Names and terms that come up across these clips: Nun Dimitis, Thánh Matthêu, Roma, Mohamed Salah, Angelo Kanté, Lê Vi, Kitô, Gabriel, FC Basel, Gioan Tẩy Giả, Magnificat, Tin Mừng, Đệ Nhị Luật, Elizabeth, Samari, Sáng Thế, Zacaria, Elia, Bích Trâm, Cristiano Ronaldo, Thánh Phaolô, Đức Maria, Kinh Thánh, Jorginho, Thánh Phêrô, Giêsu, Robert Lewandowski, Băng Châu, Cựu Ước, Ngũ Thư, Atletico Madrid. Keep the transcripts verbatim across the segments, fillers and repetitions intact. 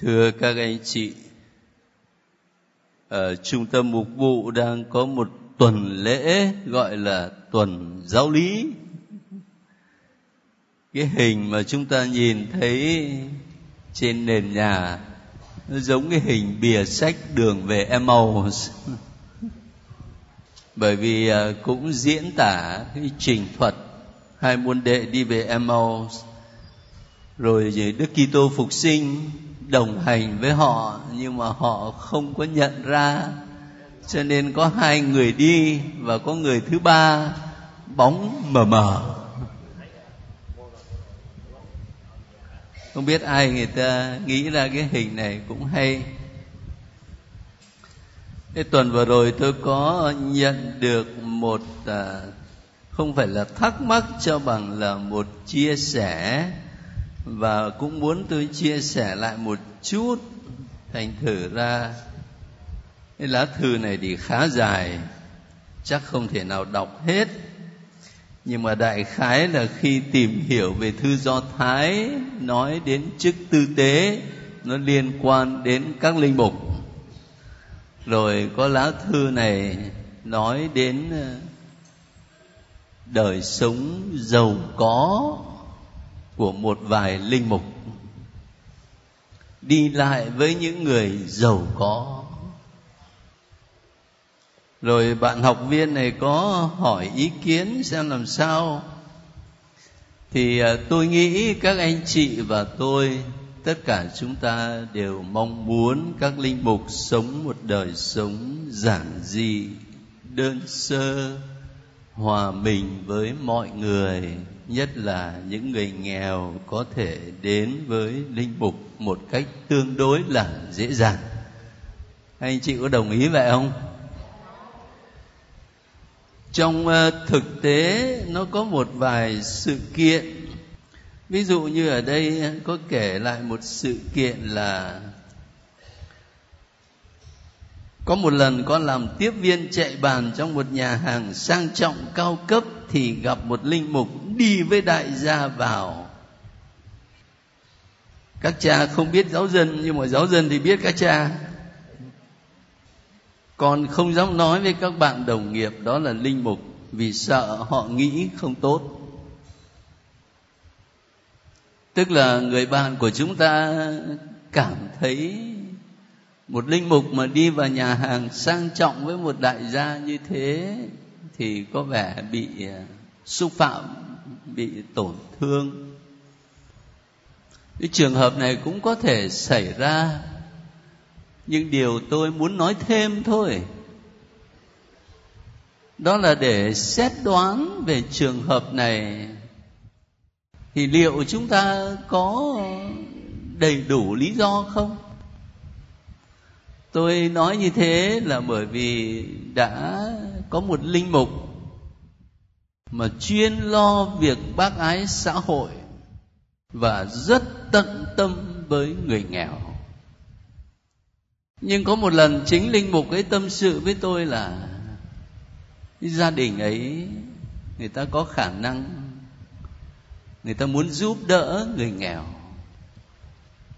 Thưa các anh chị, ở trung tâm mục vụ đang có một tuần lễ gọi là tuần giáo lý. Cái hình mà chúng ta nhìn thấy trên nền nhà nó giống cái hình bìa sách Đường về Emmaus, bởi vì cũng diễn tả cái trình thuật hai môn đệ đi về Emmaus, rồi Đức Kitô phục sinh đồng hành với họ, nhưng mà họ không có nhận ra, cho nên có hai người đi và có người thứ ba bóng mờ mờ. Không biết ai người ta nghĩ ra cái hình này cũng hay. Cái tuần vừa rồi tôi có nhận được một, à, không phải là thắc mắc cho bằng là một chia sẻ, và cũng muốn tôi chia sẻ lại một chút. Thành thử ra cái lá thư này thì khá dài, chắc không thể nào đọc hết, nhưng mà đại khái là khi tìm hiểu về thư Do Thái nói đến chức tư tế, nó liên quan đến các linh mục. Rồi có lá thư này nói đến đời sống giàu có của một vài linh mục, đi lại với những người giàu có. Rồi bạn học viên này có hỏi ý kiến xem làm sao. Thì tôi nghĩ các anh chị và tôi, tất cả chúng ta đều mong muốn các linh mục sống một đời sống giản dị, đơn sơ, hòa mình với mọi người, nhất là những người nghèo có thể đến với linh mục một cách tương đối là dễ dàng. Anh chị có đồng ý vậy không? Trong thực tế nó có một vài sự kiện. Ví dụ như ở đây có kể lại một sự kiện là có một lần con làm tiếp viên chạy bàn trong một nhà hàng sang trọng cao cấp, thì gặp một linh mục đi với đại gia vào. Các cha không biết giáo dân, nhưng mà giáo dân thì biết các cha. Còn không dám nói với các bạn đồng nghiệp đó là linh mục, vì sợ họ nghĩ không tốt. Tức là người bạn của chúng ta cảm thấy một linh mục mà đi vào nhà hàng sang trọng với một đại gia như thế thì có vẻ bị xúc phạm, bị tổn thương. Cái trường hợp này cũng có thể xảy ra, nhưng điều tôi muốn nói thêm thôi, đó là để xét đoán về trường hợp này thì liệu chúng ta có đầy đủ lý do không? Tôi nói như thế là bởi vì đã có một linh mục mà chuyên lo việc bác ái xã hội và rất tận tâm với người nghèo. Nhưng có một lần chính linh mục ấy tâm sự với tôi là gia đình ấy, người ta có khả năng, người ta muốn giúp đỡ người nghèo,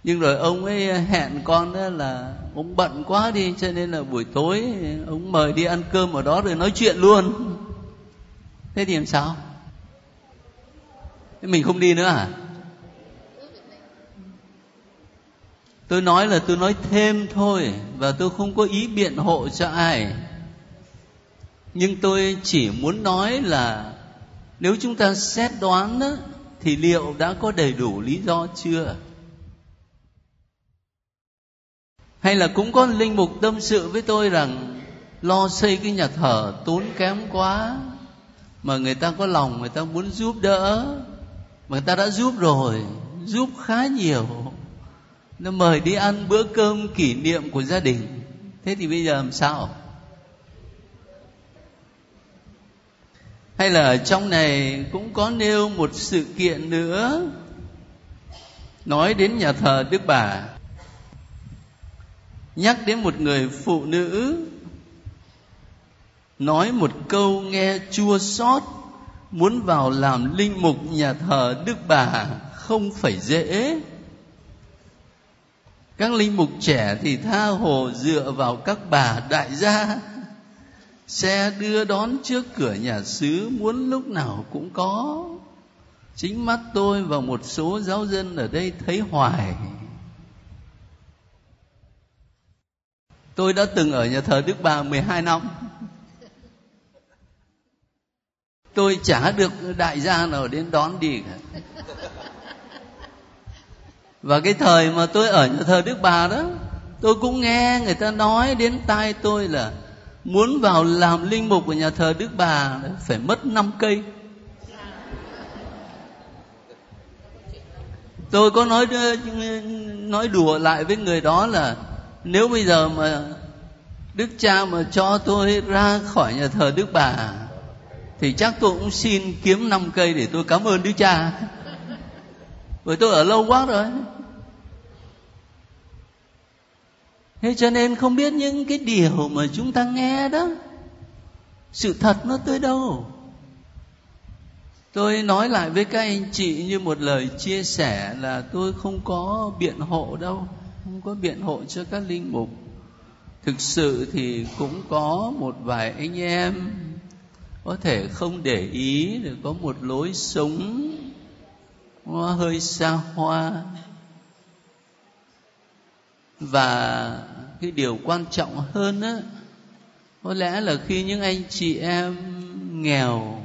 nhưng rồi ông ấy hẹn con đó là ông bận quá đi, cho nên là buổi tối ông mời đi ăn cơm ở đó rồi nói chuyện luôn. Thế thì làm sao? Thế mình không đi nữa à? Tôi nói là tôi nói thêm thôi, và tôi không có ý biện hộ cho ai. Nhưng tôi chỉ muốn nói là nếu chúng ta xét đoán đó, thì liệu đã có đầy đủ lý do chưa? Hay là cũng có linh mục tâm sự với tôi rằng lo xây cái nhà thờ tốn kém quá, mà người ta có lòng, người ta muốn giúp đỡ, mà người ta đã giúp rồi, giúp khá nhiều, nó mời đi ăn bữa cơm kỷ niệm của gia đình. Thế thì bây giờ làm sao? Hay là ở trong này cũng có nêu một sự kiện nữa, nói đến nhà thờ Đức Bà, nhắc đến một người phụ nữ nói một câu nghe chua xót, muốn vào làm linh mục nhà thờ Đức Bà không phải dễ. Các linh mục trẻ thì tha hồ dựa vào các bà đại gia, xe đưa đón trước cửa nhà xứ muốn lúc nào cũng có. Chính mắt tôi và một số giáo dân ở đây thấy hoài. Tôi đã từng ở nhà thờ Đức Bà mười hai năm. Tôi chả được đại gia nào đến đón đi cả. Và cái thời mà tôi ở nhà thờ Đức Bà đó, tôi cũng nghe người ta nói đến tai tôi là muốn vào làm linh mục của nhà thờ Đức Bà phải mất năm cây. Tôi có nói, nói đùa lại với người đó là nếu bây giờ mà Đức Cha mà cho tôi ra khỏi nhà thờ Đức Bà thì chắc tôi cũng xin kiếm năm cây để tôi cảm ơn Đức Cha, bởi tôi ở lâu quá rồi. Thế cho nên không biết những cái điều mà chúng ta nghe đó, sự thật nó tới đâu. Tôi nói lại với các anh chị như một lời chia sẻ là tôi không có biện hộ đâu, không có biện hộ cho các linh mục. Thực sự thì cũng có một vài anh em có thể không để ý, để có một lối sống nó hơi xa hoa. Và cái điều quan trọng hơn á, có lẽ là khi những anh chị em nghèo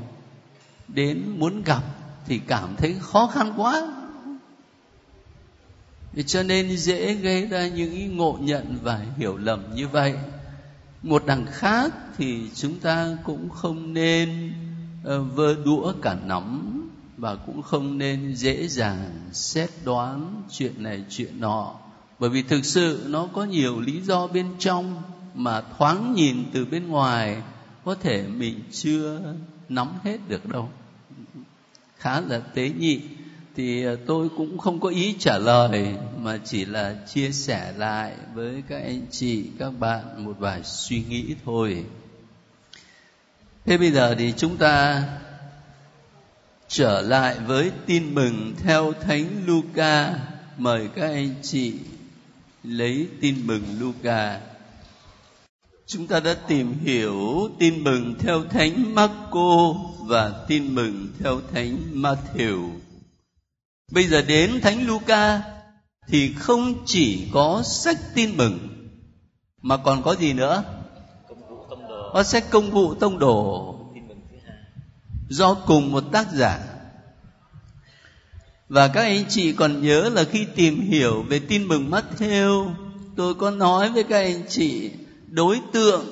đến muốn gặp thì cảm thấy khó khăn quá, cho nên dễ gây ra những ngộ nhận và hiểu lầm như vậy. Một đằng khác thì chúng ta cũng không nên vơ đũa cả nắm, và cũng không nên dễ dàng xét đoán chuyện này chuyện nọ, bởi vì thực sự nó có nhiều lý do bên trong mà thoáng nhìn từ bên ngoài có thể mình chưa nắm hết được đâu. Khá là tế nhị. Thì tôi cũng không có ý trả lời, mà chỉ là chia sẻ lại với các anh chị, các bạn một vài suy nghĩ thôi. Thế bây giờ thì chúng ta trở lại với tin mừng theo Thánh Luca. Mời các anh chị lấy tin mừng Luca. Chúng ta đã tìm hiểu tin mừng theo Thánh Máccô và tin mừng theo Thánh Matthêu. Bây giờ đến Thánh Luca thì không chỉ có sách tin mừng mà còn có gì nữa? Có sách công vụ tông đồ do cùng một tác giả. Và các anh chị còn nhớ là khi tìm hiểu về tin mừng Matthêu, tôi có nói với các anh chị đối tượng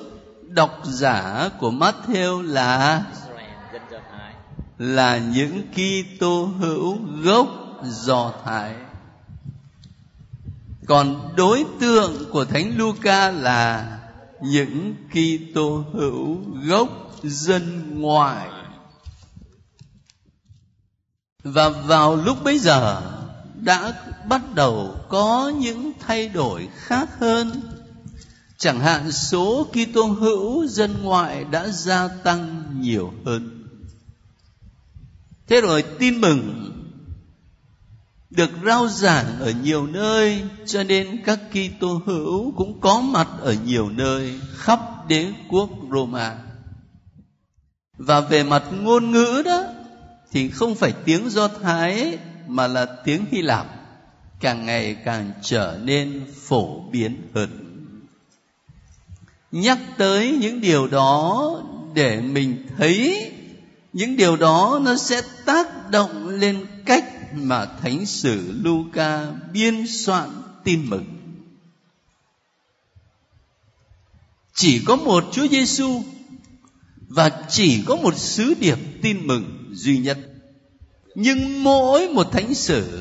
độc giả của Matthêu là là những Kitô hữu gốc Do Thái. Còn đối tượng của Thánh Luca là những Kitô hữu gốc dân ngoại. Và vào lúc bấy giờ đã bắt đầu có những thay đổi khác hơn. Chẳng hạn số Kitô hữu dân ngoại đã gia tăng nhiều hơn. Thế rồi tin mừng được rao giảng ở nhiều nơi, cho nên các Kitô hữu cũng có mặt ở nhiều nơi khắp đế quốc Roma. Và về mặt ngôn ngữ đó thì không phải tiếng Do Thái mà là tiếng Hy Lạp càng ngày càng trở nên phổ biến hơn. Nhắc tới những điều đó để mình thấy những điều đó nó sẽ tác động lên cách mà Thánh sử Luca biên soạn tin mừng. Chỉ có một Chúa Giêsu và chỉ có một sứ điệp tin mừng duy nhất, nhưng mỗi một thánh sử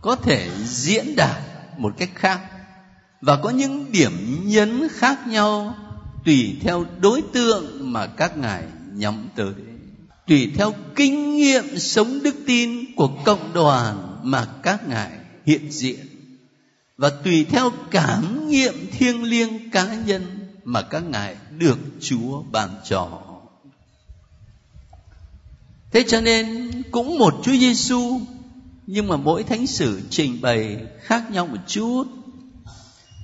có thể diễn đạt một cách khác và có những điểm nhấn khác nhau tùy theo đối tượng mà các ngài nhắm tới, tùy theo kinh nghiệm sống đức tin của cộng đoàn mà các ngài hiện diện, và tùy theo cảm nghiệm thiêng liêng cá nhân mà các ngài được Chúa ban cho. Thế cho nên cũng một Chúa Giêsu nhưng mà mỗi thánh sử trình bày khác nhau một chút,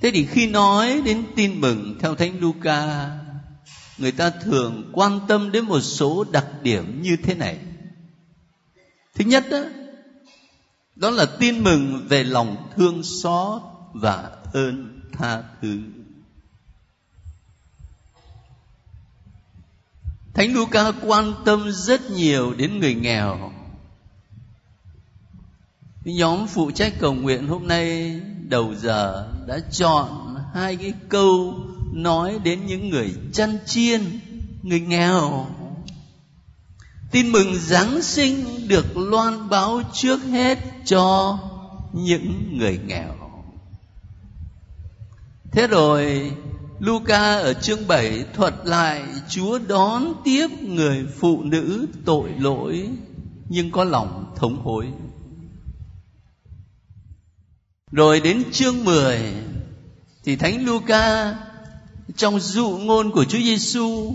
Thế thì khi nói đến tin mừng theo Thánh Luca, người ta thường quan tâm đến một số đặc điểm như thế này. Thứ nhất đó, đó là tin mừng về lòng thương xót và ơn tha thứ. Thánh Luca quan tâm rất nhiều đến người nghèo. Nhóm phụ trách cầu nguyện hôm nay đầu giờ đã chọn hai cái câu nói đến những người chăn chiên, người nghèo. Tin mừng Giáng sinh được loan báo trước hết cho những người nghèo. Thế rồi Luca ở chương bảy thuật lại Chúa đón tiếp người phụ nữ tội lỗi nhưng có lòng thống hối. Rồi đến chương mười thì Thánh Luca trong dụ ngôn của Chúa Giêsu,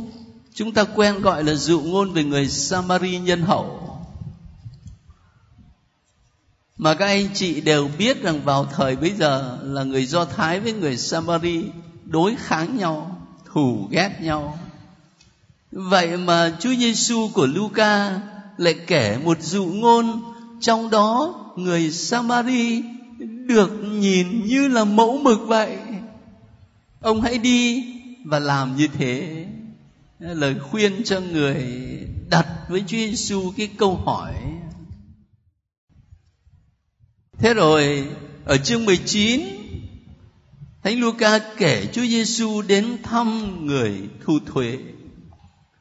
chúng ta quen gọi là dụ ngôn về người Samari nhân hậu, mà các anh chị đều biết rằng vào thời bấy giờ là người Do Thái với người Samari đối kháng nhau, thù ghét nhau. Vậy mà Chúa Giêsu của Luca lại kể một dụ ngôn, trong đó người Samari được nhìn như là mẫu mực vậy. Ông hãy đi và làm như thế. Lời khuyên cho người đặt với Chúa Giêsu cái câu hỏi. Thế rồi ở chương mười chín, Thánh Luca kể Chúa Giêsu đến thăm người thu thuế.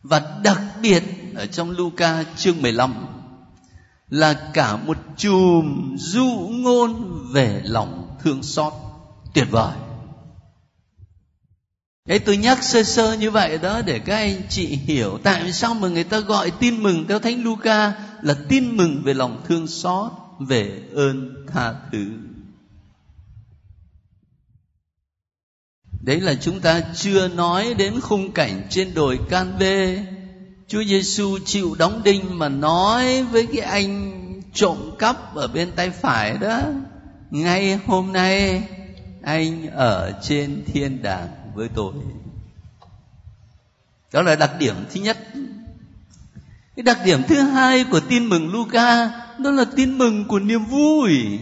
Và đặc biệt ở trong Luca chương mười lăm là cả một chùm dụ ngôn về lòng thương xót tuyệt vời. Đấy, tôi nhắc sơ sơ như vậy đó để các anh chị hiểu tại sao mà người ta gọi tin mừng theo Thánh Luca là tin mừng về lòng thương xót, về ơn tha thứ. Đấy là chúng ta chưa nói đến khung cảnh trên đồi Canvê, Chúa Giêsu chịu đóng đinh mà nói với cái anh trộm cắp ở bên tay phải đó: ngay hôm nay anh ở trên thiên đàng với tôi. Đó là đặc điểm thứ nhất. Cái đặc điểm thứ hai của tin mừng Luca đó là tin mừng của niềm vui.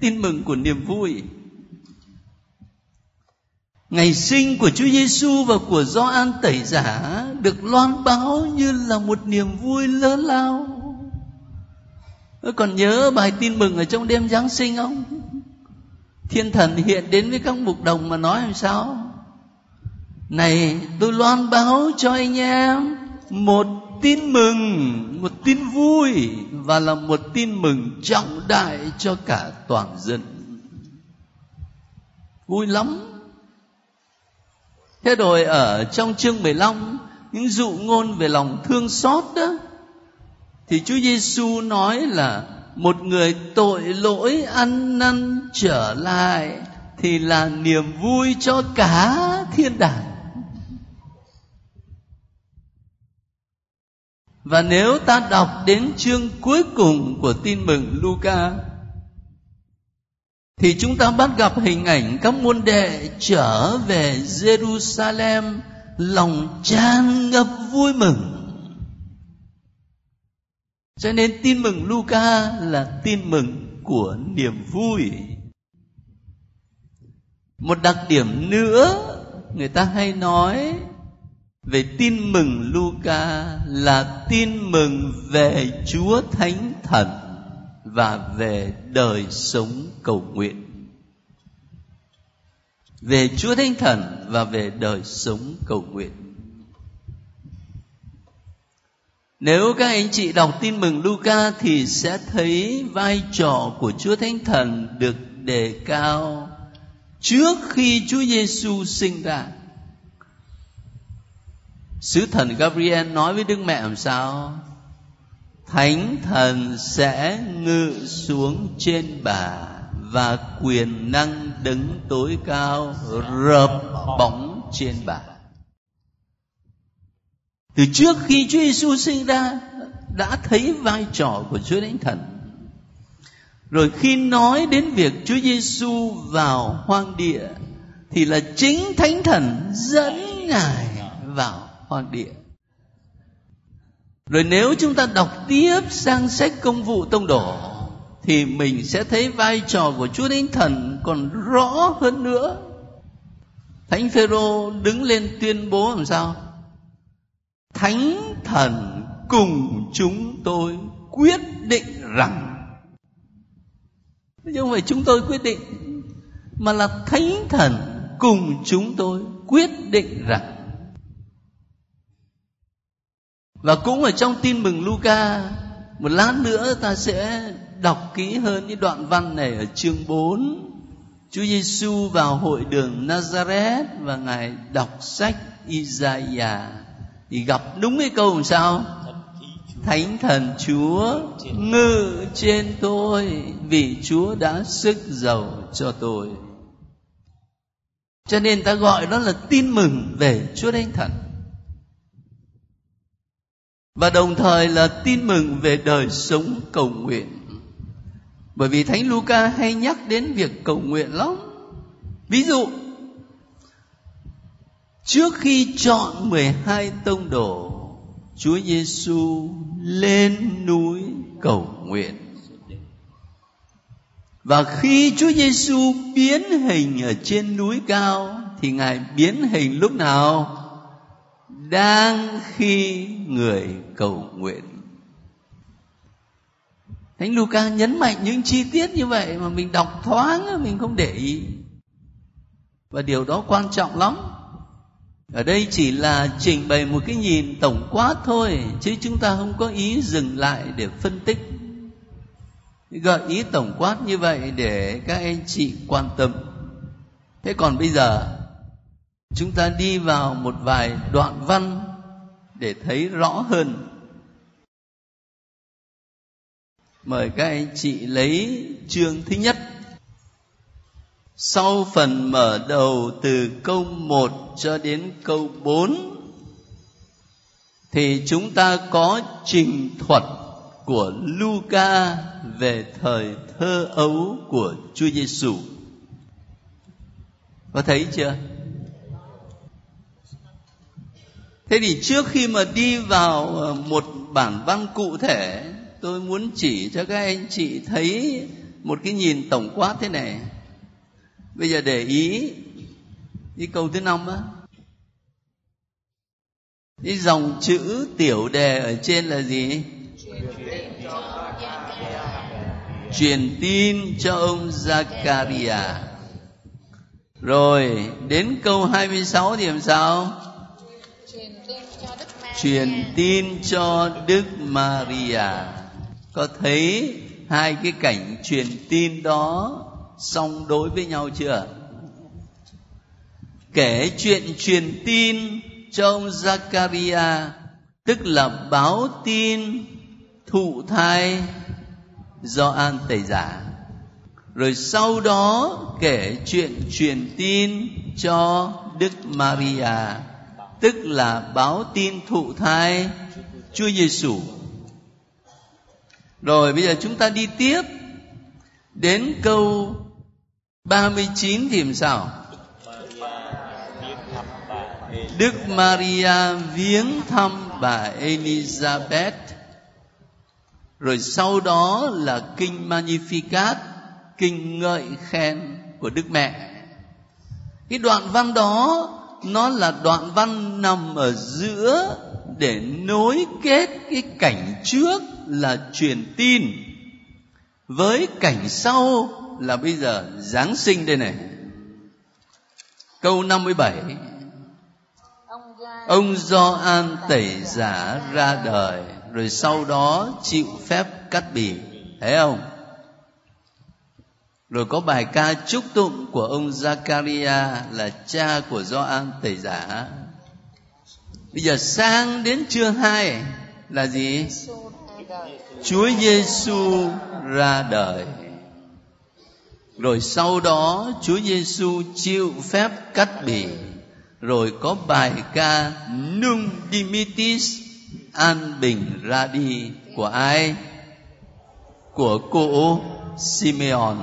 Tin mừng của niềm vui. Ngày sinh của Chúa Giêsu và của Gioan Tẩy Giả được loan báo như là một niềm vui lớn lao. Còn nhớ bài tin mừng ở trong đêm Giáng sinh không? Thiên thần hiện đến với các mục đồng mà nói làm sao? Này, tôi loan báo cho anh em một tin mừng, một tin vui, và là một tin mừng trọng đại cho cả toàn dân. Vui lắm. Thế rồi ở trong chương mười lăm, những dụ ngôn về lòng thương xót đó, thì Chúa Giêsu nói là một người tội lỗi ăn năn trở lại thì là niềm vui cho cả thiên đàng. Và nếu ta đọc đến chương cuối cùng của tin mừng Luca thì chúng ta bắt gặp hình ảnh các môn đệ trở về Jerusalem lòng tràn ngập vui mừng. Cho nên tin mừng Luca là tin mừng của niềm vui. Một đặc điểm nữa người ta hay nói về tin mừng Luca là tin mừng về Chúa Thánh Thần và về đời sống cầu nguyện. Về Chúa Thánh Thần và về đời sống cầu nguyện. Nếu các anh chị đọc tin mừng Luca thì sẽ thấy vai trò của Chúa Thánh Thần được đề cao trước khi Chúa Giêsu sinh ra. Sứ thần Gabriel nói với Đức Mẹ làm sao? Thánh Thần sẽ ngự xuống trên bà và quyền năng Đấng Tối Cao rợp bóng trên bà. Từ trước khi Chúa Giêsu sinh ra đã thấy vai trò của Chúa Thánh Thần. Rồi khi nói đến việc Chúa Giêsu vào hoang địa thì là chính Thánh Thần dẫn Ngài vào hoang địa. Rồi nếu chúng ta đọc tiếp sang sách Công vụ Tông đồ thì mình sẽ thấy vai trò của Chúa Thánh Thần còn rõ hơn nữa. Thánh Phêrô đứng lên tuyên bố làm sao? Thánh Thần cùng chúng tôi quyết định rằng. Nhưng mà chúng tôi quyết định, mà là Thánh Thần cùng chúng tôi quyết định rằng. Và cũng ở trong Tin Mừng Luca, một lát nữa ta sẽ đọc kỹ hơn cái đoạn văn này ở chương bốn. Chúa Giêsu vào hội đường Nazareth và Ngài đọc sách Isaiah thì gặp đúng cái câu làm sao? Thánh Thần Chúa ngự trên tôi, vì Chúa đã sức dầu cho tôi. Cho nên ta gọi đó là tin mừng về Chúa Thánh Thần. Và đồng thời là tin mừng về đời sống cầu nguyện. Bởi vì Thánh Luca hay nhắc đến việc cầu nguyện lắm. Ví dụ, trước khi chọn mười hai tông đồ, Chúa Giêsu lên núi cầu nguyện. Và khi Chúa Giêsu biến hình ở trên núi cao thì Ngài biến hình lúc nào? Đang khi người cầu nguyện. Thánh Luca nhấn mạnh những chi tiết như vậy mà mình đọc thoáng mình không để ý. Và điều đó quan trọng lắm. Ở đây chỉ là trình bày một cái nhìn tổng quát thôi, chứ chúng ta không có ý dừng lại để phân tích. Gợi ý tổng quát như vậy để các anh chị quan tâm. Thế còn bây giờ chúng ta đi vào một vài đoạn văn để thấy rõ hơn. Mời các anh chị lấy chương thứ nhất. Sau phần mở đầu từ câu một cho đến câu bốn thì chúng ta có trình thuật của Luca về thời thơ ấu của Chúa Giêsu. Có thấy chưa? Thế thì trước khi mà đi vào một bản văn cụ thể, tôi muốn chỉ cho các anh chị thấy một cái nhìn tổng quát thế này. Bây giờ để ý cái câu thứ năm á, cái dòng chữ tiểu đề ở trên là gì? Truyền tin cho ông Zacaria. Rồi đến câu hai mươi sáu thì làm sao? Truyền tin cho Đức Maria. Có thấy hai cái cảnh truyền tin đó song đối với nhau chưa? Kể chuyện truyền tin cho ông Zacaria, tức là báo tin thụ thai Gioan Tẩy Giả. Rồi sau đó kể chuyện truyền tin cho Đức Maria, tức là báo tin thụ thai Chúa Giêsu. Rồi bây giờ chúng ta đi tiếp đến câu ba mươi chín thì làm sao? Đức Maria viếng thăm bà Elizabeth. Rồi sau đó là kinh Magnificat, kinh ngợi khen của Đức Mẹ. Cái đoạn văn đó nó là đoạn văn nằm ở giữa để nối kết cái cảnh trước là truyền tin với cảnh sau là bây giờ Giáng sinh đây này. Câu năm mươi bảy. Ông Gioan Tẩy Giả ra đời, rồi sau đó chịu phép cắt bì. Thấy không? Rồi có bài ca chúc tụng của ông Zacaria là cha của Gioan Tẩy Giả. Bây giờ sang đến chương hai là gì? Chúa Giêsu ra đời. Rồi sau đó Chúa Giêsu chịu phép cắt bì. Rồi có bài ca Nun Dimitis, an bình ra đi, của ai? Của Cựu Simeon.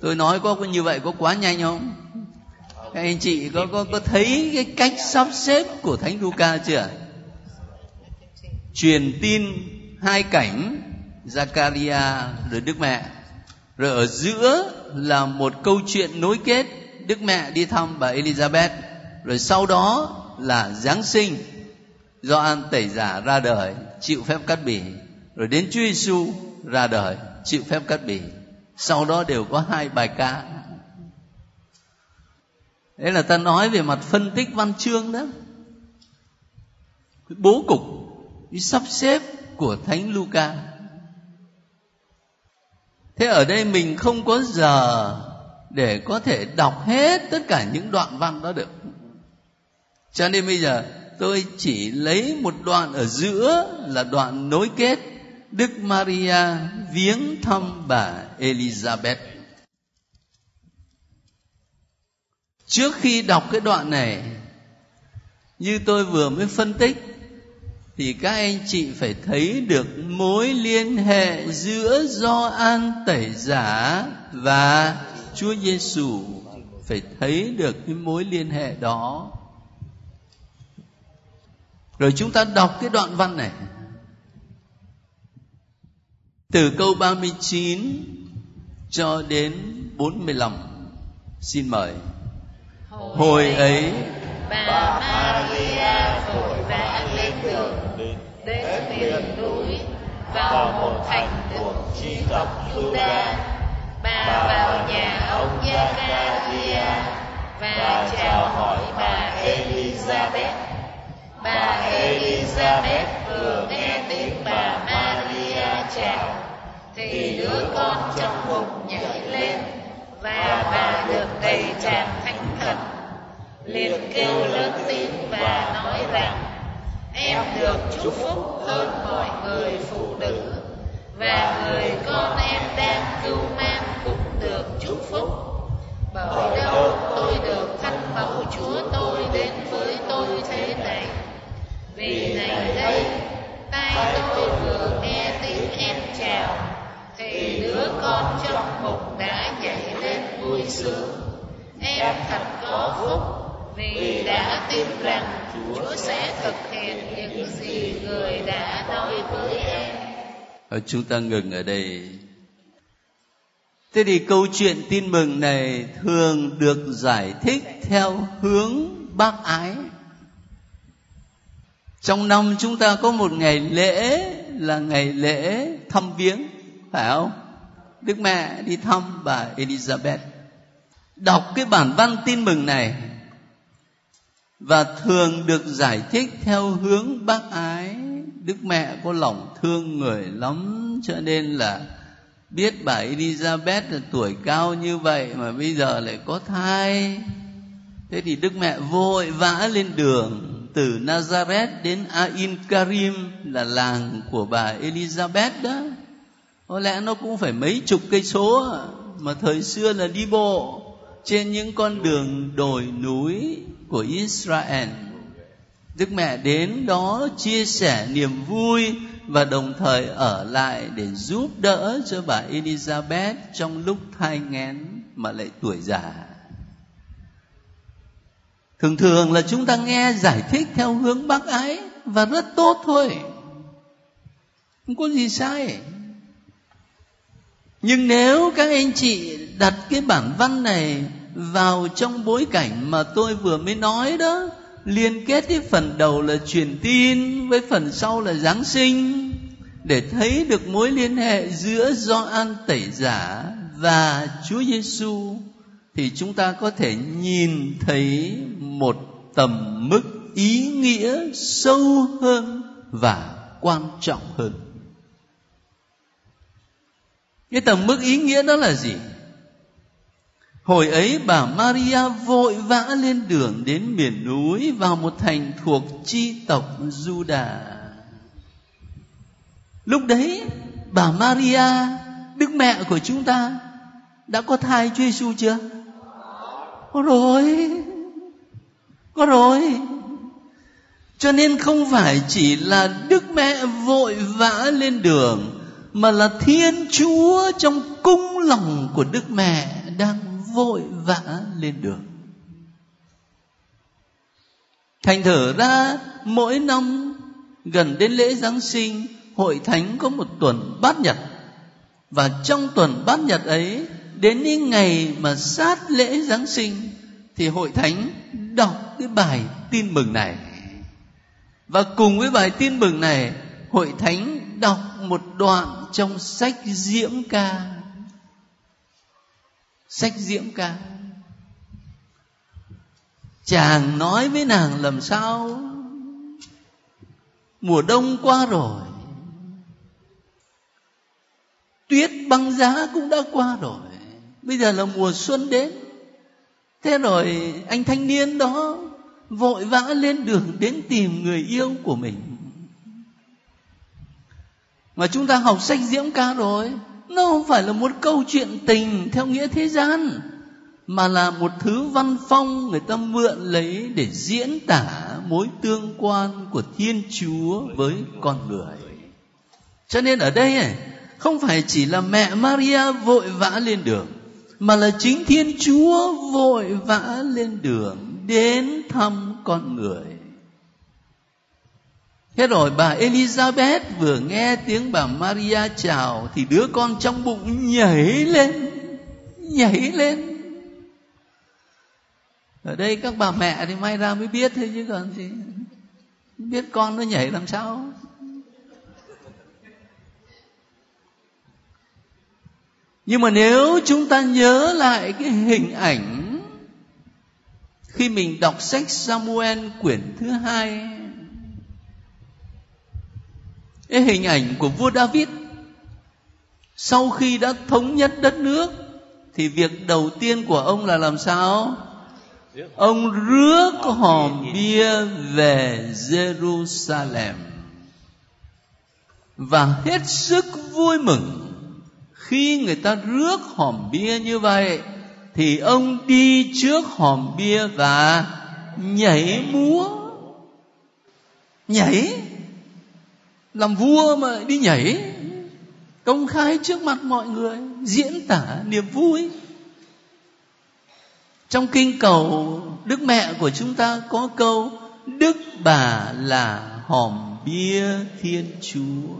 Tôi nói có như vậy có quá nhanh không? Các anh chị có có có thấy cái cách sắp xếp của Thánh Luca chưa? Truyền tin hai cảnh Zacaria rồi Đức Mẹ, rồi ở giữa là một câu chuyện nối kết Đức Mẹ đi thăm bà Elizabeth, rồi sau đó là Giáng sinh, Gioan Tẩy Giả ra đời chịu phép cắt bỉ, rồi đến Chúa Giêsu ra đời chịu phép cắt bỉ, sau đó đều có hai bài ca. Đấy là ta nói về mặt phân tích văn chương đó. Cái bố cục, cái sắp xếp của Thánh Luca. Thế ở đây mình không có giờ để có thể đọc hết tất cả những đoạn văn đó được. Cho nên bây giờ tôi chỉ lấy một đoạn ở giữa là đoạn nối kết Đức Maria viếng thăm bà Elizabeth. Trước khi đọc cái đoạn này, như tôi vừa mới phân tích, thì các anh chị phải thấy được mối liên hệ giữa Gioan Tẩy Giả và Chúa Giêsu, phải thấy được cái mối liên hệ đó. Rồi chúng ta đọc cái đoạn văn này. Từ câu ba mươi chín cho đến bốn mươi lăm. Xin mời. Hồi ấy, bà Maria vội vã lên đường, đến miền núi, vào một thành thuộc chi tộc Juda. Bà vào nhà ông Zacaria và chào hỏi bà Elizabeth. Bà Elizabeth vừa nghe tiếng bà Maria chào, thì đứa con trong bụng nhảy lên và bà được đầy tràn Thánh Thần. Liền kêu lớn tiếng và nói rằng: em được chúc phúc hơn mọi người phụ nữ, và người con em đang cưu mang cũng được chúc phúc. Bởi đâu tôi được Thánh Mẫu Chúa tôi đến với tôi thế này? Vì này đây, tai tôi vừa nghe tiếng em chào, thì đứa con trong bụng đã nhảy lên vui sướng. Em thật có phúc, vì đã tin rằng Chúa sẽ thực hiện những gì người đã nói với em. Chúng ta ngừng ở đây. Thế thì câu chuyện tin mừng này thường được giải thích theo hướng bác ái. Trong năm chúng ta có một ngày lễ là ngày lễ thăm viếng, phải không? Đức Mẹ đi thăm bà Elizabeth. Đọc cái bản văn tin mừng này và thường được giải thích theo hướng bác ái. Đức Mẹ có lòng thương người lắm, cho nên là biết bà Elizabeth là tuổi cao như vậy mà bây giờ lại có thai. Thế thì Đức Mẹ vội vã lên đường từ Nazareth đến Ain Karim là làng của bà Elizabeth đó. Có lẽ nó cũng phải mấy chục cây số, mà thời xưa là đi bộ trên những con đường đồi núi của Israel. Đức Mẹ đến đó chia sẻ niềm vui và đồng thời ở lại để giúp đỡ cho bà Elizabeth trong lúc thai nghén mà lại tuổi già. Thường thường là chúng ta nghe giải thích theo hướng bác ái và rất tốt thôi, không có gì sai. Nhưng nếu các anh chị đặt cái bản văn này vào trong bối cảnh mà tôi vừa mới nói đó, liên kết cái phần đầu là truyền tin với phần sau là Giáng sinh, để thấy được mối liên hệ giữa Gioan Tẩy Giả và Chúa Giêsu, thì chúng ta có thể nhìn thấy một tầm mức ý nghĩa sâu hơn và quan trọng hơn. Cái tầm mức ý nghĩa đó là gì? Hồi ấy bà Maria vội vã lên đường đến miền núi, vào một thành thuộc chi tộc Juda. Lúc đấy bà Maria, Đức Mẹ của chúng ta, đã có thai Chúa Giêsu chưa? Có rồi, có rồi. Cho nên không phải chỉ là Đức Mẹ vội vã lên đường, mà là Thiên Chúa trong cung lòng của Đức Mẹ đang vội vã lên đường. Thành thở ra mỗi năm gần đến lễ Giáng sinh, Hội Thánh có một tuần bát nhật. Và trong tuần bát nhật ấy, đến những ngày mà sát lễ Giáng sinh, thì Hội Thánh đọc cái bài tin mừng này. Và cùng với bài tin mừng này, Hội Thánh đọc một đoạn trong sách Diễm Ca. Sách Diễm Ca. Chàng nói với nàng làm sao: mùa đông qua rồi, tuyết băng giá cũng đã qua rồi, bây giờ là mùa xuân đến. Thế rồi anh thanh niên đó vội vã lên đường đến tìm người yêu của mình. Mà chúng ta học sách Diễm Ca rồi, nó không phải là một câu chuyện tình theo nghĩa thế gian, mà là một thứ văn phong người ta mượn lấy để diễn tả mối tương quan của Thiên Chúa với con người. Cho nên ở đây ấy, không phải chỉ là mẹ Maria vội vã lên đường, mà là chính Thiên Chúa vội vã lên đường đến thăm con người. Thế rồi bà Elizabeth vừa nghe tiếng bà Maria chào thì đứa con trong bụng nhảy lên, nhảy lên. Ở đây các bà mẹ thì may ra mới biết thôi, chứ còn gì biết con nó nhảy làm sao. Nhưng mà nếu chúng ta nhớ lại cái hình ảnh khi mình đọc sách Samuel quyển thứ hai, cái hình ảnh của vua David sau khi đã thống nhất đất nước, thì việc đầu tiên của ông là làm sao? Ông rước hòm bia về Jerusalem và hết sức vui mừng. Khi người ta rước hòm bia như vậy thì ông đi trước hòm bia và nhảy múa. Nhảy, làm vua mà đi nhảy công khai trước mặt mọi người, diễn tả niềm vui. Trong kinh cầu Đức Mẹ của chúng ta có câu: Đức bà là hòm bia Thiên Chúa.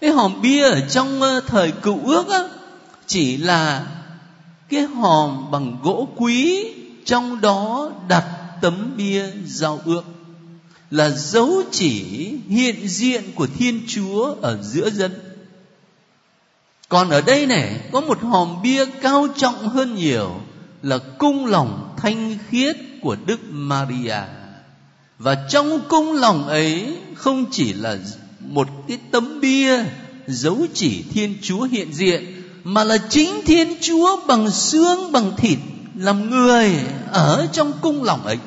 Cái hòm bia ở trong thời Cựu Ước á, chỉ là cái hòm bằng gỗ quý, trong đó đặt tấm bia giao ước, là dấu chỉ hiện diện của Thiên Chúa ở giữa dân. Còn ở đây này có một hòm bia cao trọng hơn nhiều, là cung lòng thanh khiết của Đức Maria. Và trong cung lòng ấy không chỉ là một cái tấm bia dấu chỉ Thiên Chúa hiện diện, mà là chính Thiên Chúa bằng xương bằng thịt làm người ở trong cung lòng ấy.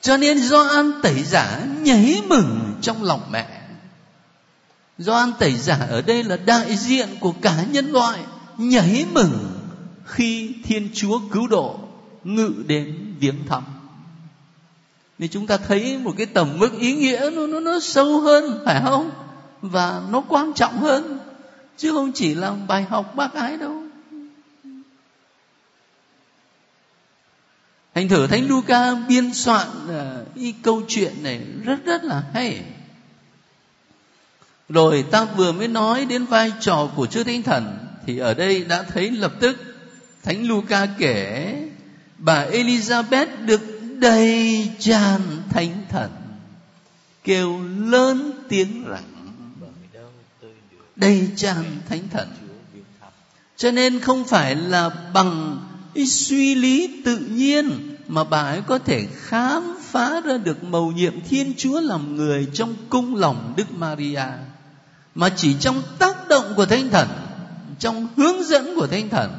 Cho nên Gioan Tẩy Giả nhảy mừng trong lòng mẹ. Gioan Tẩy Giả ở đây là đại diện của cả nhân loại nhảy mừng khi Thiên Chúa cứu độ ngự đến viếng thăm. Nên chúng ta thấy một cái tầm mức ý nghĩa nó, nó, nó sâu hơn, phải không? Và nó quan trọng hơn, chứ không chỉ là bài học bác ái đâu. Thành thử Thánh Luca biên soạn cái câu chuyện này rất rất là hay. Rồi ta vừa mới nói đến vai trò của Chúa Thánh Thần, thì ở đây đã thấy lập tức Thánh Luca kể bà Elizabeth được đầy tràn Thánh Thần, kêu lớn tiếng rằng đầy tràn Thánh Thần. Cho nên không phải là bằng ý suy lý tự nhiên mà bà ấy có thể khám phá ra được mầu nhiệm Thiên Chúa làm người trong cung lòng Đức Maria, mà chỉ trong tác động của Thánh Thần, trong hướng dẫn của Thánh Thần,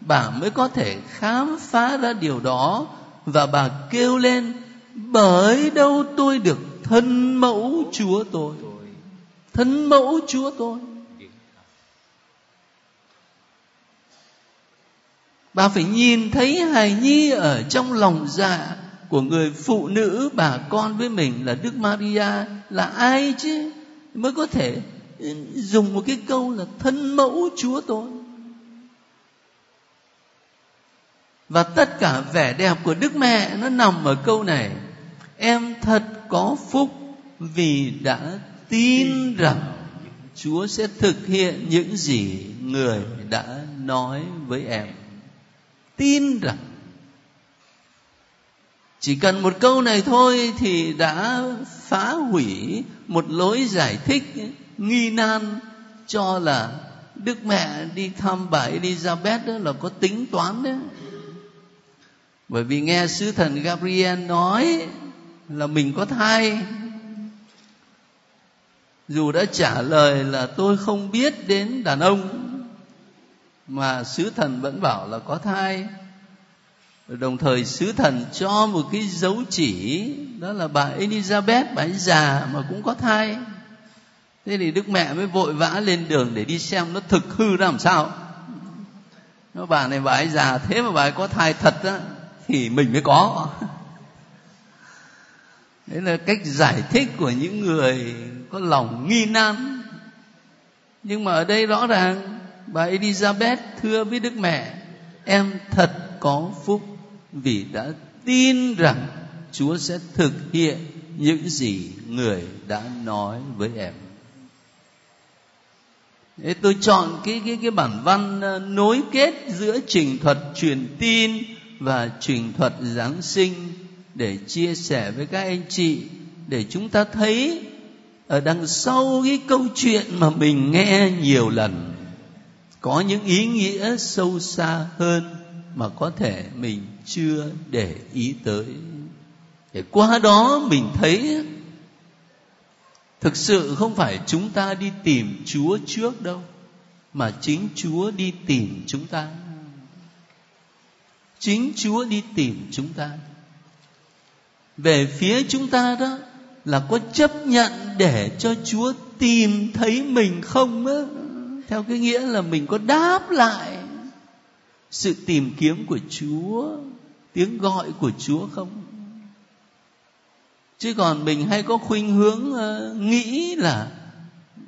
bà mới có thể khám phá ra điều đó. Và bà kêu lên: bởi đâu tôi được thân mẫu Chúa tôi, thân mẫu Chúa tôi. Bà phải nhìn thấy hài nhi ở trong lòng dạ của người phụ nữ bà con với mình là Đức Maria là ai chứ, mới có thể dùng một cái câu là thân mẫu Chúa tôi. Và tất cả vẻ đẹp của Đức Mẹ nó nằm ở câu này: em thật có phúc vì đã tin rằng Chúa sẽ thực hiện những gì người đã nói với em. Tin rằng, chỉ cần một câu này thôi thì đã phá hủy một lối giải thích nghi nan cho là Đức Mẹ đi thăm bà Elizabeth đó là có tính toán đấy. Bởi vì nghe sứ thần Gabriel nói là mình có thai, dù đã trả lời là tôi không biết đến đàn ông, mà sứ thần vẫn bảo là có thai. Đồng thời sứ thần cho một cái dấu chỉ, đó là bà Elizabeth, bà ấy già mà cũng có thai. Thế thì Đức Mẹ mới vội vã lên đường để đi xem nó thực hư ra làm sao. Nó bà này bà ấy già thế mà bà ấy có thai thật á, thì mình mới có. Đấy là cách giải thích của những người có lòng nghi nan. Nhưng mà ở đây rõ ràng bà Elizabeth thưa với Đức Mẹ: em thật có phúc vì đã tin rằng Chúa sẽ thực hiện những gì người đã nói với em. Thế tôi chọn cái, cái, cái bản văn nối kết giữa trình thuật truyền tin và trình thuật Giáng sinh để chia sẻ với các anh chị, để chúng ta thấy ở đằng sau cái câu chuyện mà mình nghe nhiều lần có những ý nghĩa sâu xa hơn mà có thể mình chưa để ý tới. Để qua đó mình thấy thực sự không phải chúng ta đi tìm Chúa trước đâu, mà chính Chúa đi tìm chúng ta. Chính Chúa đi tìm chúng ta. Về phía chúng ta đó là có chấp nhận để cho Chúa tìm thấy mình không á, theo cái nghĩa là mình có đáp lại sự tìm kiếm của Chúa, tiếng gọi của Chúa không. Chứ còn mình hay có khuynh hướng nghĩ là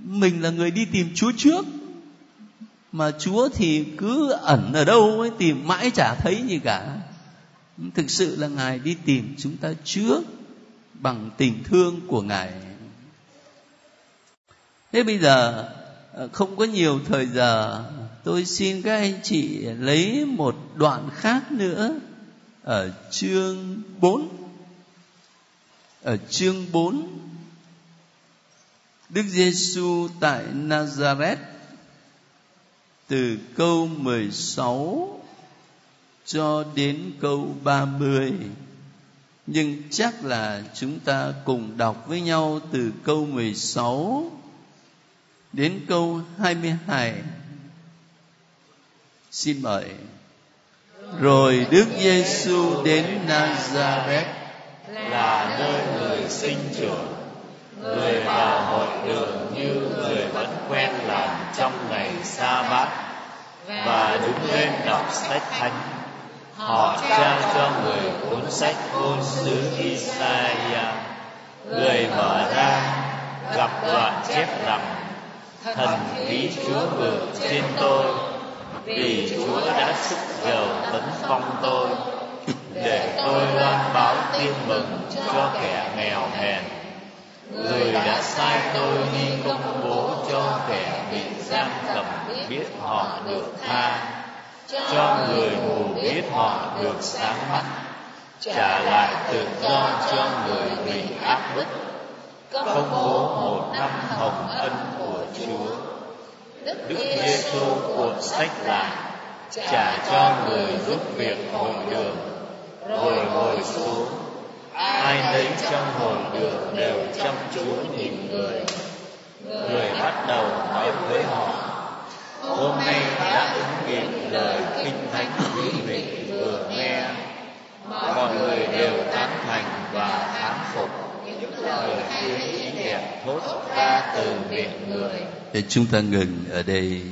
mình là người đi tìm Chúa trước, mà Chúa thì cứ ẩn ở đâu ấy, tìm mãi chả thấy gì cả. Thực sự là Ngài đi tìm chúng ta trước bằng tình thương của Ngài. Thế bây giờ không có nhiều thời giờ, tôi xin các anh chị lấy một đoạn khác nữa ở chương bốn. Ở chương bốn, Đức Giêsu tại Nazareth, từ câu mười sáu cho đến câu ba mươi. Nhưng chắc là chúng ta cùng đọc với nhau từ câu mười sáu đến câu hai mươi hai. Xin mời. Rồi Đức Giêsu đến Nazareth, là nơi người sinh trưởng. Người vào hội đường như người vẫn quen làm trong ngày Sa-bát, và đứng lên đọc sách thánh. Họ trao cho người cuốn sách ngôn sứ Isaiah. Người mở ra, gặp đoạn chép rằng: thần khí Chúa ngự trên tôi, vì Chúa đã sức dầu tấn phong tôi, để tôi loan báo tin mừng cho kẻ nghèo hèn. Người đã sai tôi đi công bố cho kẻ bị giam cầm biết họ được tha, cho người mù biết họ được sáng mắt, trả lại tự do cho người bị áp bức, công bố một năm hồng ân của Chúa. Đức Giêsu cuộn sách lại, trả cho người giúp việc hội đường, rồi ngồi xuống. Ai nấy trong hội đường đều chăm chú nhìn người. Người bắt đầu nói với họ: hôm nay đã ứng nghiệm lời Kinh Thánh quý vị vừa nghe. Mọi người đều tán thành và thán phục những lời ý đẹp thốt ra từ miệng người. Để chúng ta ngừng ở đây.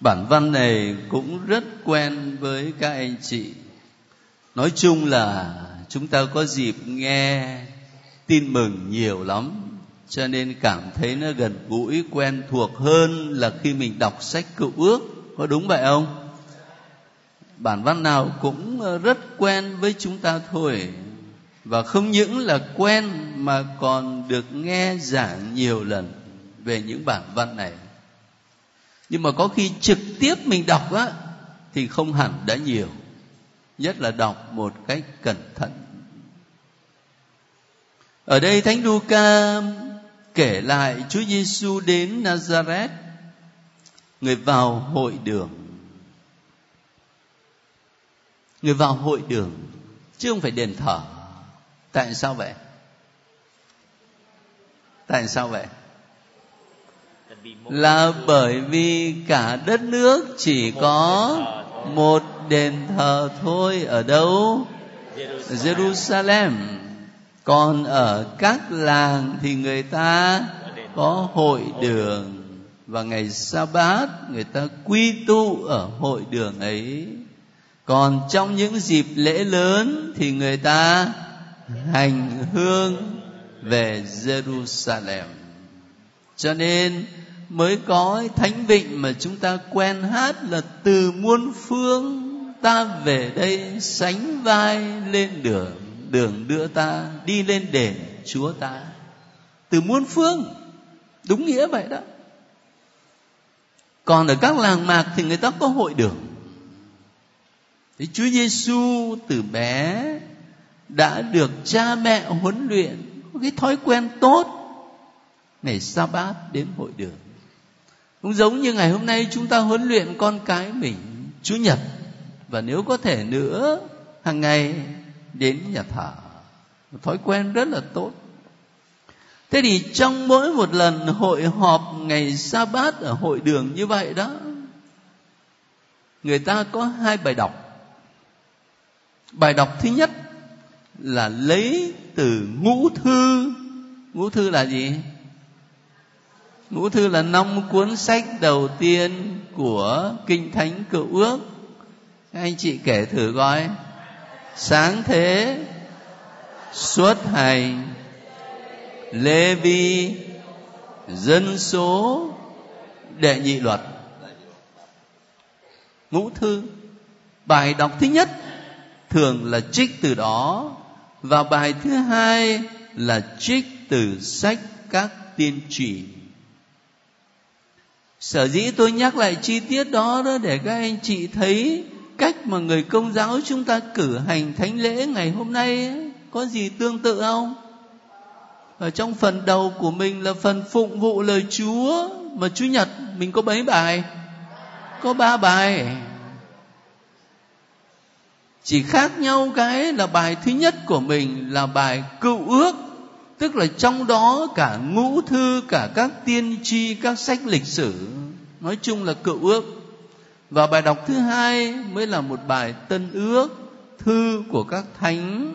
Bản văn này cũng rất quen với các anh chị. Nói chung là chúng ta có dịp nghe tin mừng nhiều lắm. cho nên cảm thấy nó gần gũi, quen thuộc hơn là khi mình đọc sách Cựu Ước. Có đúng vậy không? Bản văn nào cũng rất quen với chúng ta thôi. Và không những là quen mà còn được nghe giảng nhiều lần về những bản văn này. Nhưng mà có khi trực tiếp mình đọc á, thì không hẳn đã nhiều. Nhất là đọc một cách cẩn thận. Ở đây Thánh Luca kể lại Chúa Giêsu đến Nazareth. Người vào hội đường. Người vào hội đường chứ không phải đền thờ. Tại sao vậy? Tại sao vậy? Là bởi vì cả đất nước chỉ có một đền thờ thôi. Ở đâu? Jerusalem. Còn ở các làng thì người ta có hội đường. Và ngày Sabbath người ta quy tụ ở hội đường ấy. Còn trong những dịp lễ lớn thì người ta hành hương về Jerusalem. Cho nên mới có thánh vịnh mà chúng ta quen hát là từ muôn phương ta về đây sánh vai lên đường, đường đưa ta đi lên đền Chúa ta. Từ muôn phương, đúng nghĩa vậy đó. Còn ở các làng mạc thì người ta có hội đường. Thì Chúa Giêsu từ bé đã được cha mẹ huấn luyện có cái thói quen tốt, ngày Sa-bát đến hội đường. Cũng giống như ngày hôm nay chúng ta huấn luyện con cái mình Chủ nhật, và nếu có thể nữa hàng ngày đến nhà thờ. Một thói quen rất là tốt. Thế thì trong mỗi một lần hội họp ngày Sa-bát ở hội đường như vậy đó, người ta có hai bài đọc. Bài đọc thứ nhất là lấy từ Ngũ Thư. Ngũ Thư là gì? Ngũ Thư là năm cuốn sách đầu tiên của Kinh Thánh Cựu Ước. Các anh chị kể thử coi. Sáng Thế, Xuất Hành, Lê Vi, Dân Số, Đệ Nhị Luật. Ngũ Thư. Bài đọc thứ nhất thường là trích từ đó. Và bài thứ hai là trích từ sách các tiên tri. Sở dĩ tôi nhắc lại chi tiết đó, đó để các anh chị thấy cách mà người Công giáo chúng ta cử hành thánh lễ ngày hôm nay ấy, có gì tương tự không? Ở trong phần đầu của mình là phần phụng vụ lời Chúa, mà Chủ nhật mình có mấy bài? Có ba bài. Chỉ khác nhau cái là bài thứ nhất của mình là bài Cựu Ước, tức là trong đó cả Ngũ Thư, cả các tiên tri, các sách lịch sử, nói chung là Cựu Ước. Và bài đọc thứ hai mới là một bài Tân Ước, thư của các thánh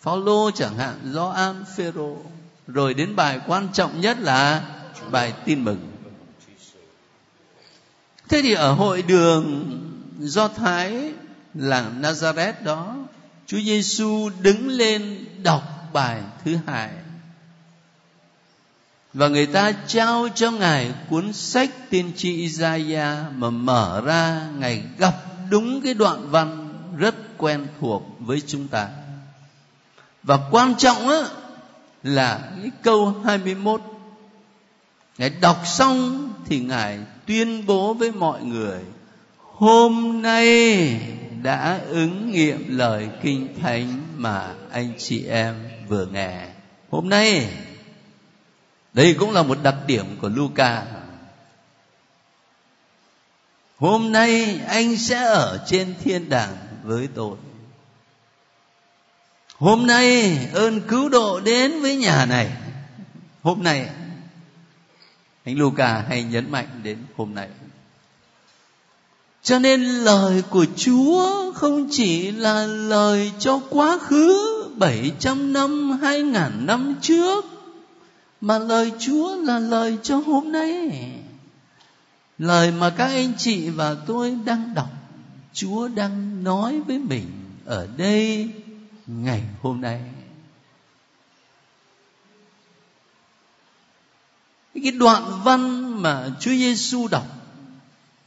Phaolô chẳng hạn, Gioan, Phêrô. Rồi đến bài quan trọng nhất là bài Tin Mừng. Thế thì ở hội đường Do Thái làng Nazareth đó, Chúa Giêsu đứng lên đọc bài thứ hai, và người ta trao cho ngài cuốn sách tiên tri Isaiah, mà mở ra ngài gặp đúng cái đoạn văn rất quen thuộc với chúng ta. Và quan trọng á là cái câu hai mươi mốt. Ngài đọc xong thì ngài tuyên bố với mọi người: hôm nay đã ứng nghiệm lời Kinh Thánh mà anh chị em vừa nghe. Hôm nay, đây cũng là một đặc điểm của Luca. Hôm nay anh sẽ ở trên thiên đàng với tôi. Hôm nay ơn cứu độ đến với nhà này. Hôm nay, anh Luca hay nhấn mạnh đến hôm nay. Cho nên lời của Chúa không chỉ là lời cho quá khứ bảy trăm năm, hai nghìn năm trước, mà lời Chúa là lời cho hôm nay. Lời mà các anh chị và tôi đang đọc, Chúa đang nói với mình ở đây ngày hôm nay. Cái đoạn văn mà Chúa Giêsu đọc: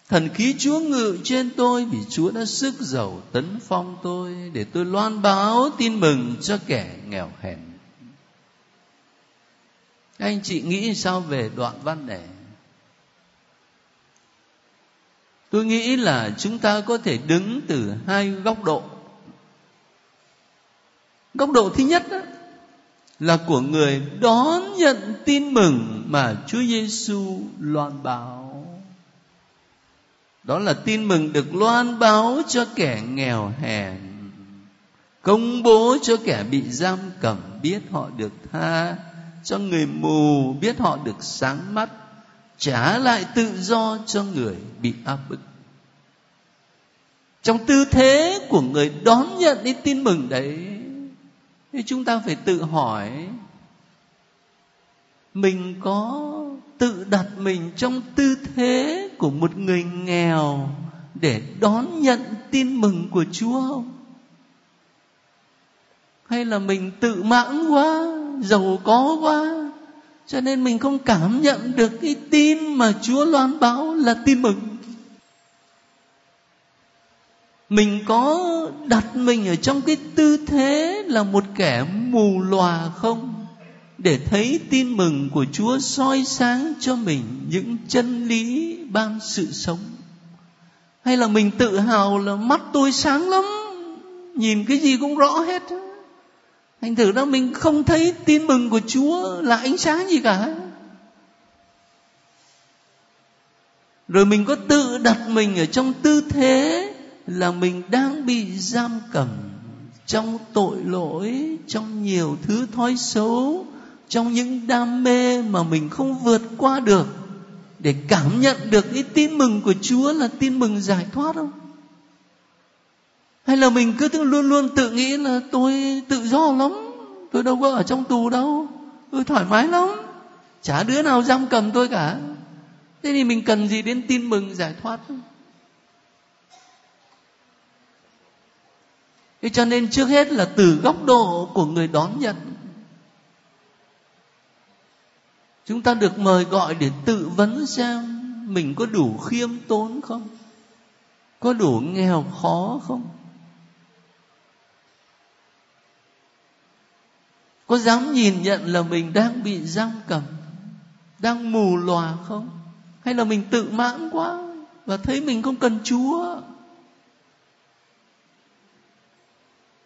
Thần khí Chúa ngự trên tôi vì Chúa đã sức dầu tấn phong tôi để tôi loan báo tin mừng cho kẻ nghèo hèn. Các anh chị nghĩ sao về đoạn văn này? Tôi nghĩ là chúng ta có thể đứng từ hai góc độ. Góc độ thứ nhất đó, là của người đón nhận tin mừng mà Chúa Giêsu loan báo. Đó là tin mừng được loan báo cho kẻ nghèo hèn, công bố cho kẻ bị giam cầm biết họ được tha, cho người mù biết họ được sáng mắt, trả lại tự do cho người bị áp bức. Trong tư thế của người đón nhận cái tin mừng đấy, thì chúng ta phải tự hỏi mình có tự đặt mình trong tư thế của một người nghèo để đón nhận tin mừng của Chúa không? Hay là mình tự mãn quá, giàu có quá, cho nên mình không cảm nhận được cái tin mà Chúa loan báo là tin mừng. Mình có đặt mình ở trong cái tư thế là một kẻ mù lòa không, để thấy tin mừng của Chúa soi sáng cho mình những chân lý ban sự sống? Hay là mình tự hào là mắt tôi sáng lắm, nhìn cái gì cũng rõ hết. Thành thử đó mình không thấy tin mừng của Chúa là ánh sáng gì cả. Rồi mình có tự đặt mình ở trong tư thế là mình đang bị giam cầm trong tội lỗi, trong nhiều thứ thói xấu, trong những đam mê mà mình không vượt qua được, để cảm nhận được cái tin mừng của Chúa là tin mừng giải thoát không? Hay là mình cứ luôn luôn tự nghĩ là tôi tự do lắm, tôi đâu có ở trong tù đâu, tôi thoải mái lắm, chả đứa nào giam cầm tôi cả. Thế thì mình cần gì đến tin mừng giải thoát? Thế cho nên trước hết là từ góc độ của người đón nhận, chúng ta được mời gọi để tự vấn xem mình có đủ khiêm tốn không, có đủ nghèo khó không, có dám nhìn nhận là mình đang bị giam cầm, đang mù lòa không? Hay là mình tự mãn quá và thấy mình không cần Chúa?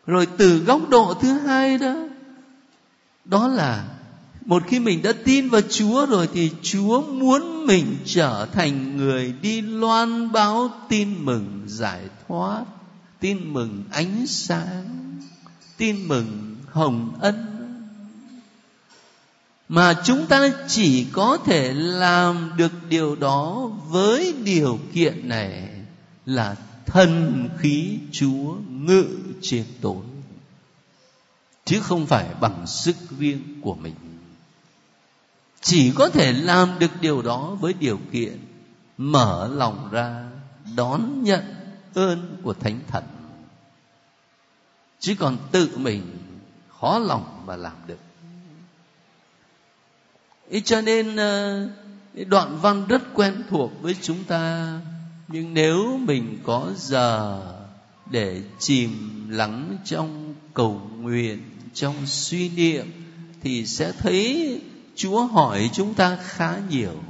Rồi từ góc độ thứ hai đó, đó là một khi mình đã tin vào Chúa rồi thì Chúa muốn mình trở thành người đi loan báo tin mừng giải thoát, tin mừng ánh sáng, tin mừng hồng ân, mà chúng ta chỉ có thể làm được điều đó với điều kiện này là thần khí Chúa ngự trên tôi, chứ không phải bằng sức riêng của mình. Chỉ có thể làm được điều đó với điều kiện mở lòng ra đón nhận ơn của Thánh Thần, chứ còn tự mình khó lòng mà làm được. Ý cho nên đoạn văn rất quen thuộc với chúng ta, nhưng nếu mình có giờ để chìm lắng trong cầu nguyện, trong suy niệm, thì sẽ thấy Chúa hỏi chúng ta khá nhiều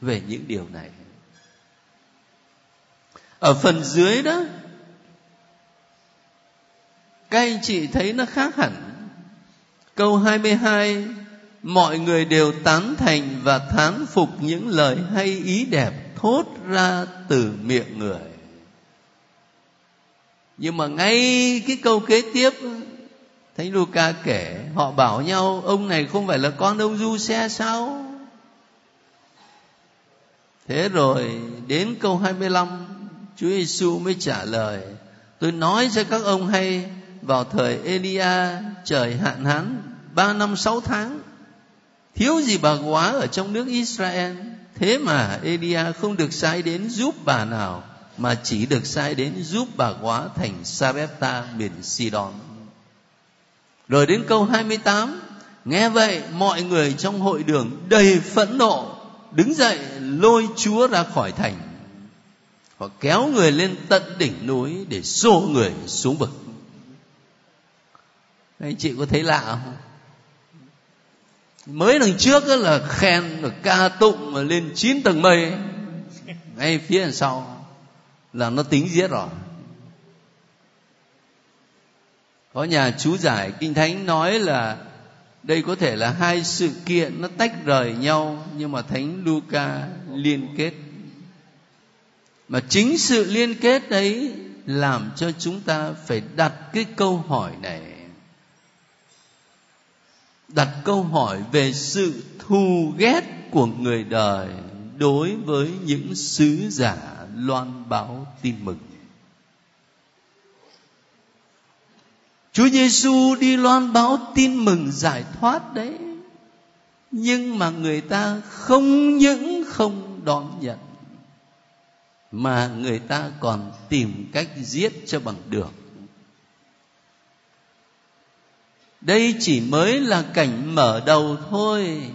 về những điều này. Ở phần dưới đó, các anh chị thấy nó khác hẳn. Câu hai mươi hai: Mọi người đều tán thành và thán phục những lời hay ý đẹp thốt ra từ miệng người. Nhưng mà ngay cái câu kế tiếp, Thánh Luca kể họ bảo nhau ông này không phải là con ông Giuse sao? Thế rồi đến câu hai mươi lăm, Chúa Giêsu mới trả lời: Tôi nói cho các ông hay, vào thời Elia trời hạn hán ba năm sáu tháng, thiếu gì bà góa ở trong nước Israel, thế mà Elia không được sai đến giúp bà nào, mà chỉ được sai đến giúp bà góa thành Sabbath miền Sidon. Rồi đến câu hai mươi tám: Nghe vậy, mọi người trong hội đường đầy phẫn nộ, đứng dậy lôi Chúa ra khỏi thành. Họ kéo người lên tận đỉnh núi để xô người xuống vực. Anh chị có thấy lạ không? Mới đằng trước là khen, ca tụng lên chín tầng mây. Ngay phía đằng sau là nó tính giết rồi. Có nhà chú giải Kinh Thánh nói là đây có thể là hai sự kiện nó tách rời nhau, nhưng mà Thánh Luca liên kết. Mà chính sự liên kết ấy làm cho chúng ta phải đặt cái câu hỏi này. Đặt câu hỏi về sự thù ghét của người đời đối với những sứ giả loan báo tin mừng. Chúa Giêsu đi loan báo tin mừng giải thoát đấy, nhưng mà người ta không những không đón nhận, mà người ta còn tìm cách giết cho bằng được. Đây chỉ mới là cảnh mở đầu thôi,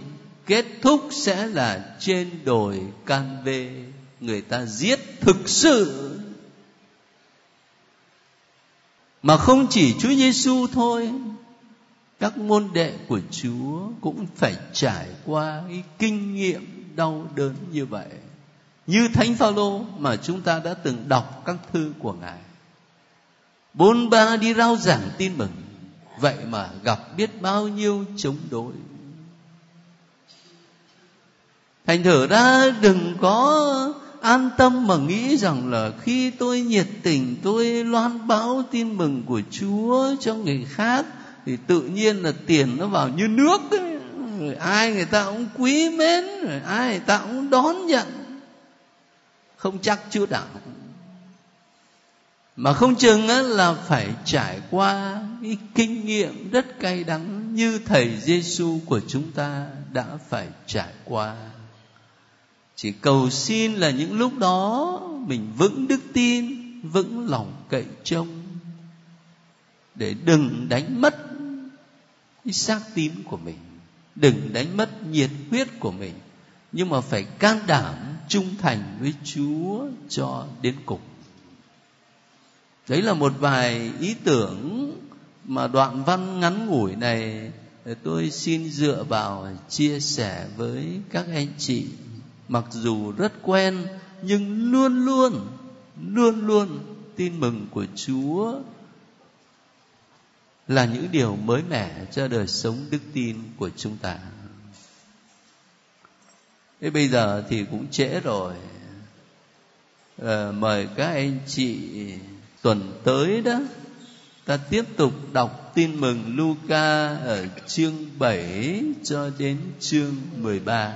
kết thúc sẽ là trên đồi Canvê người ta giết thực sự. Mà không chỉ Chúa Giêsu thôi, các môn đệ của Chúa cũng phải trải qua cái kinh nghiệm đau đớn như vậy. Như Thánh Phaolô mà chúng ta đã từng đọc các thư của Ngài, bốn ba đi rao giảng tin mừng, vậy mà gặp biết bao nhiêu chống đối. Thành thử ra đừng có an tâm mà nghĩ rằng là khi tôi nhiệt tình, tôi loan báo tin mừng của Chúa cho người khác thì tự nhiên là tiền nó vào như nước ấy. Rồi ai người ta cũng quý mến, rồi ai người ta cũng đón nhận. Không chắc chưa đảm. Mà không chừng là phải trải qua cái kinh nghiệm rất cay đắng như Thầy Giêsu của chúng ta đã phải trải qua. Chỉ cầu xin là những lúc đó mình vững đức tin, vững lòng cậy trông, để đừng đánh mất cái xác tín của mình, đừng đánh mất nhiệt huyết của mình, nhưng mà phải can đảm trung thành với Chúa cho đến cùng. Đấy là một vài ý tưởng mà đoạn văn ngắn ngủi này tôi xin dựa vào chia sẻ với các anh chị. Mặc dù rất quen, nhưng luôn luôn, luôn luôn tin mừng của Chúa là những điều mới mẻ cho đời sống đức tin của chúng ta. Thế bây giờ thì cũng trễ rồi. À, mời các anh chị tuần tới đó, ta tiếp tục đọc tin mừng Luca ở chương bảy cho đến chương mười ba.